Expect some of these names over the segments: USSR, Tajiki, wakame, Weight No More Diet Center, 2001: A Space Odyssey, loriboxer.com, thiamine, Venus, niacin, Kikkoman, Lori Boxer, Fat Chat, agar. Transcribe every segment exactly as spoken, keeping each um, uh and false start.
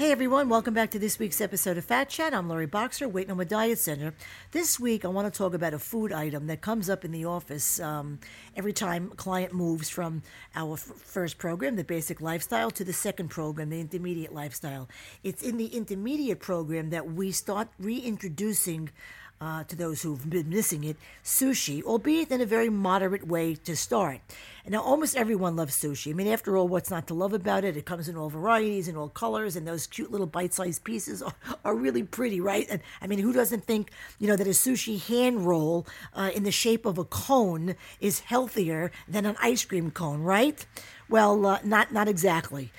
Hey everyone, welcome back to this week's episode of Fat Chat. I'm Lori Boxer, Weight No More Diet Center. This week I want to talk about a food item that comes up in the office um, every time a client moves from our f- first program, the basic lifestyle, to the second program, the intermediate lifestyle. It's in the intermediate program that we start reintroducing Uh, to those who've been missing it, sushi, albeit in a very moderate way to start. And now almost everyone loves sushi. I mean, after all, what's not to love about it? It comes in all varieties and all colors, and those cute little bite-sized pieces are, are really pretty, right? And I mean, who doesn't think, you know, that a sushi hand roll uh, in the shape of a cone is healthier than an ice cream cone, right? Well, uh, not not exactly.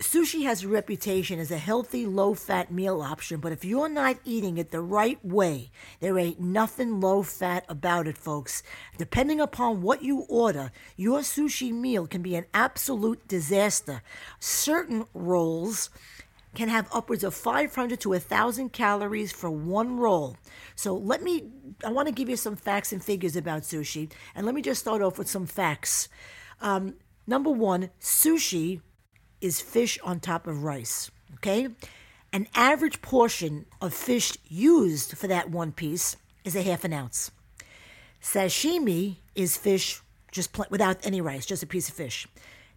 Sushi has a reputation as a healthy, low-fat meal option, but if you're not eating it the right way, there ain't nothing low-fat about it, folks. Depending upon what you order, your sushi meal can be an absolute disaster. Certain rolls can have upwards of five hundred to one thousand calories for one roll. So let me, I want to give you some facts and figures about sushi, and let me just start off with some facts. Um, number one, sushi is fish on top of rice, okay? An average portion of fish used for that one piece is a half an ounce. Sashimi is fish just pl- without any rice, just a piece of fish.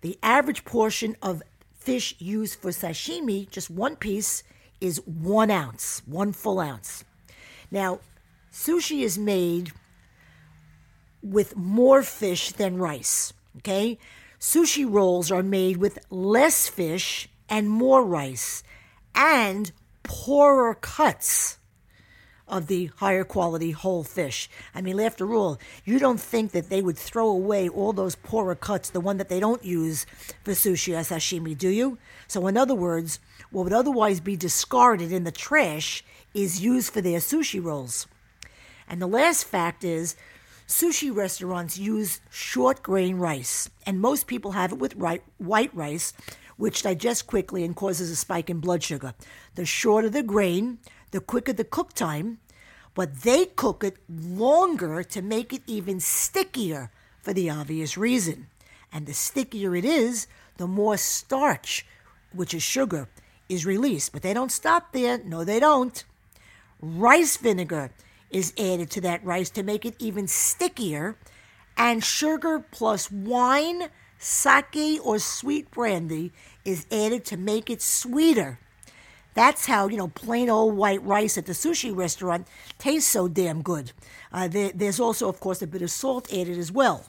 The average portion of fish used for sashimi, just one piece, is one ounce, one full ounce. Now, sushi is made with more fish than rice, okay? Sushi rolls are made with less fish and more rice and poorer cuts of the higher quality whole fish. I mean, after all, you don't think that they would throw away all those poorer cuts, the one that they don't use for sushi or sashimi, do you? So in other words, what would otherwise be discarded in the trash is used for their sushi rolls. And the last fact is, sushi restaurants use short grain rice, and most people have it with ri- white rice, which digests quickly and causes a spike in blood sugar. The shorter the grain, the quicker the cook time, but they cook it longer to make it even stickier for the obvious reason. And the stickier it is, the more starch, which is sugar, is released. But they don't stop there. No, they don't. Rice vinegar is added to that rice to make it even stickier, and sugar plus wine, sake, or sweet brandy is added to make it sweeter. That's how, you know, plain old white rice at the sushi restaurant tastes so damn good. Uh, there, there's also, of course, a bit of salt added as well.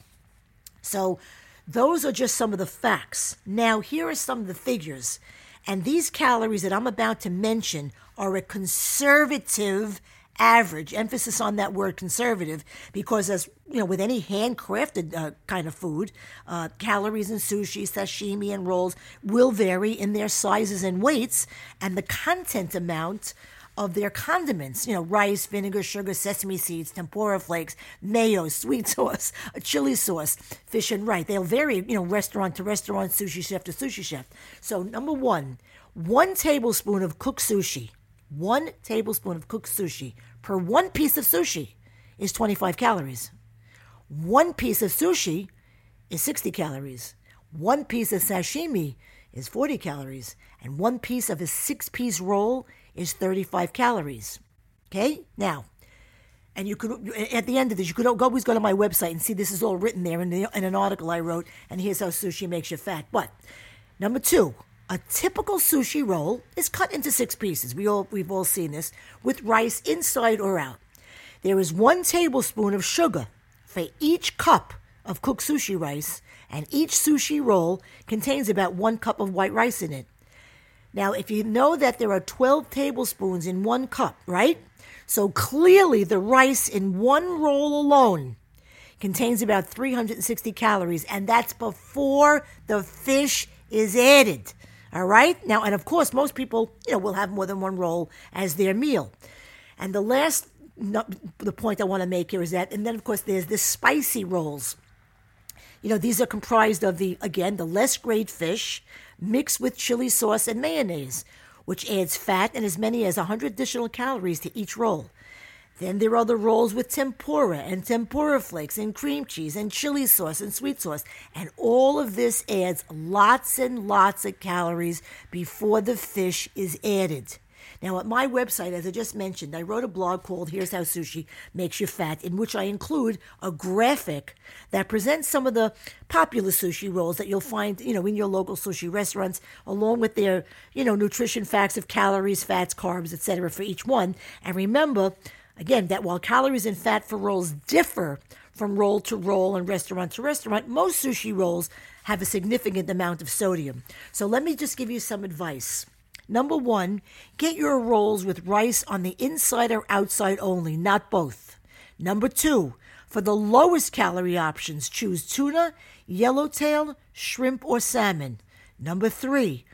So those are just some of the facts. Now, here are some of the figures. And these calories that I'm about to mention are a conservative average, emphasis on that word conservative, because as you know, with any handcrafted uh, kind of food, uh, calories in sushi, sashimi, and rolls will vary in their sizes and weights, and the content amount of their condiments, you know, rice, vinegar, sugar, sesame seeds, tempura flakes, mayo, sweet sauce, chili sauce, fish and rice. They'll vary, you know, restaurant to restaurant, sushi chef to sushi chef. So number one, one tablespoon of cooked sushi, one tablespoon of cooked sushi per one piece of sushi is twenty-five calories. One piece of sushi is sixty calories. One piece of sashimi is forty calories. And one piece of a six-piece roll is thirty-five calories. Okay? Now, and you could, at the end of this, you could always go to my website and see this is all written there in, the, in an article I wrote, and here's how sushi makes you fat. But number two, a typical sushi roll is cut into six pieces. We all, we've all seen this, with rice inside or out. There is one tablespoon of sugar for each cup of cooked sushi rice, and each sushi roll contains about one cup of white rice in it. Now, if you know that there are twelve tablespoons in one cup, right? So clearly the rice in one roll alone contains about three hundred sixty calories, and that's before the fish is added. All right? Now, and of course, most people, you know, will have more than one roll as their meal. And the last, no, the point I want to make here is that, and then, of course, there's the spicy rolls. You know, these are comprised of the, again, the less grade fish mixed with chili sauce and mayonnaise, which adds fat and as many as one hundred additional calories to each roll. Then there are the rolls with tempura and tempura flakes and cream cheese and chili sauce and sweet sauce. And all of this adds lots and lots of calories before the fish is added. Now, at my website, as I just mentioned, I wrote a blog called Here's How Sushi Makes You Fat, in which I include a graphic that presents some of the popular sushi rolls that you'll find, you know, in your local sushi restaurants, along with their, you know, nutrition facts of calories, fats, carbs, et cetera for each one. And remember, again, that while calories and fat for rolls differ from roll to roll and restaurant to restaurant, most sushi rolls have a significant amount of sodium. So let me just give you some advice. Number one, get your rolls with rice on the inside or outside only, not both. Number two, for the lowest calorie options, choose tuna, yellowtail, shrimp, or salmon. Number three,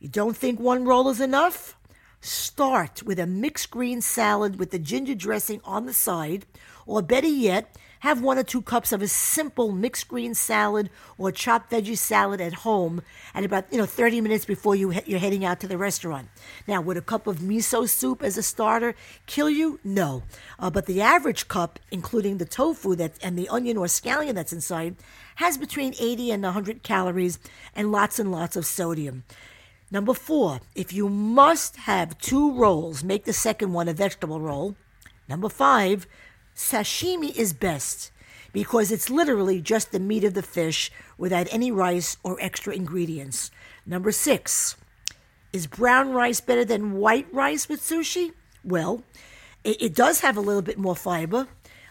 you don't think one roll is enough? Start with a mixed green salad with the ginger dressing on the side, or better yet, have one or two cups of a simple mixed green salad or chopped veggie salad at home at about, you know, thirty minutes before you he- you're heading out to the restaurant. Now, would a cup of miso soup as a starter kill you? No. Uh, but the average cup, including the tofu that and the onion or scallion that's inside, has between eighty and one hundred calories and lots and lots of sodium. Number four, if you must have two rolls, make the second one a vegetable roll. Number five, sashimi is best because it's literally just the meat of the fish without any rice or extra ingredients. Number six, is brown rice better than white rice with sushi? Well, it, it does have a little bit more fiber,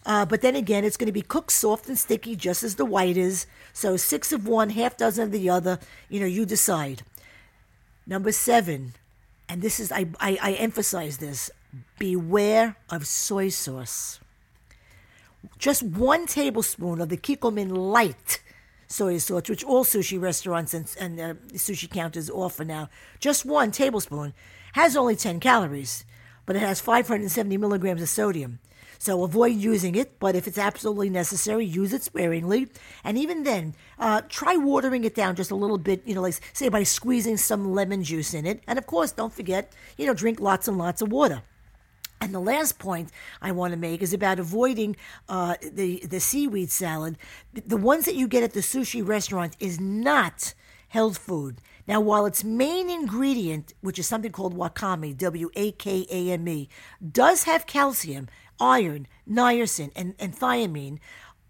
uh, but then again, it's going to be cooked soft and sticky just as the white is. So six of one, half dozen of the other, you know, you decide. Number seven, and this is, I, I, I emphasize this, beware of soy sauce. Just one tablespoon of the Kikkoman light soy sauce, which all sushi restaurants and, and uh, sushi counters offer now, just one tablespoon, has only ten calories, but it has five hundred seventy milligrams of sodium. So avoid using it, but if it's absolutely necessary, use it sparingly. And even then, uh, try watering it down just a little bit, you know, like say by squeezing some lemon juice in it. And of course, don't forget, you know, drink lots and lots of water. And the last point I want to make is about avoiding uh, the, the seaweed salad. The ones that you get at the sushi restaurant is not health food. Now, while its main ingredient, which is something called wakame, W A K A M E, does have calcium, iron, niacin, and, and thiamine,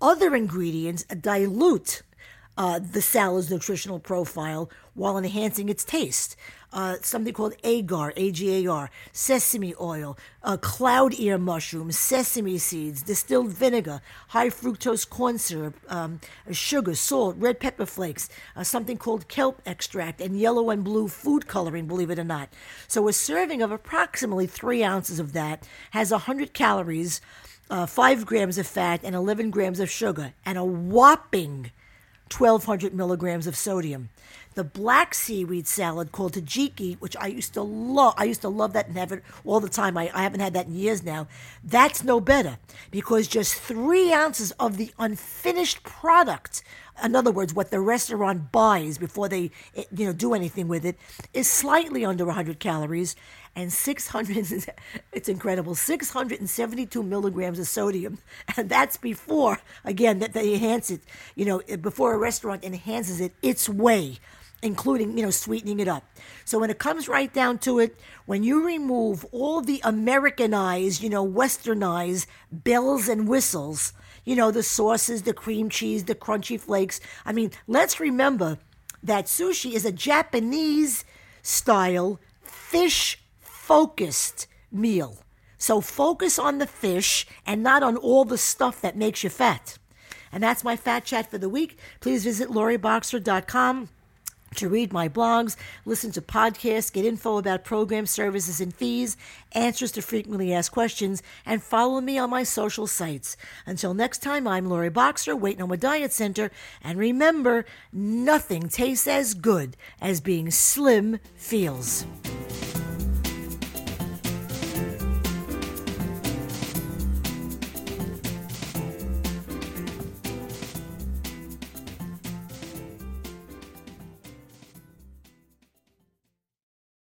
other ingredients dilute Uh, the salad's nutritional profile while enhancing its taste. Uh, something called agar, A G A R, sesame oil, uh, cloud ear mushrooms, sesame seeds, distilled vinegar, high fructose corn syrup, um, sugar, salt, red pepper flakes, uh, something called kelp extract, and yellow and blue food coloring, believe it or not. So a serving of approximately three ounces of that has one hundred calories, uh, five grams of fat, and eleven grams of sugar, and a whopping twelve hundred milligrams of sodium. The black seaweed salad called Tajiki, which I used to love, I used to love that and have it all the time. I, I haven't had that in years now. That's no better because just three ounces of the unfinished product, in other words, what the restaurant buys before they, you know, do anything with it, is slightly under one hundred calories and six hundred, it's incredible, six hundred seventy-two milligrams of sodium. And that's before, again, that they enhance it, you know, before a restaurant enhances it its way, including, you know, sweetening it up. So when it comes right down to it, when you remove all the Americanized, you know, westernized bells and whistles, you know, the sauces, the cream cheese, the crunchy flakes. I mean, let's remember that sushi is a Japanese-style, fish-focused meal. So focus on the fish and not on all the stuff that makes you fat. And that's my Fat Chat for the week. Please visit lori boxer dot com. to read my blogs, listen to podcasts, get info about programs, services, and fees, answers to frequently asked questions, and follow me on my social sites. Until next time, I'm Lori Boxer, Weight No More Diet Center, and remember, nothing tastes as good as being slim feels.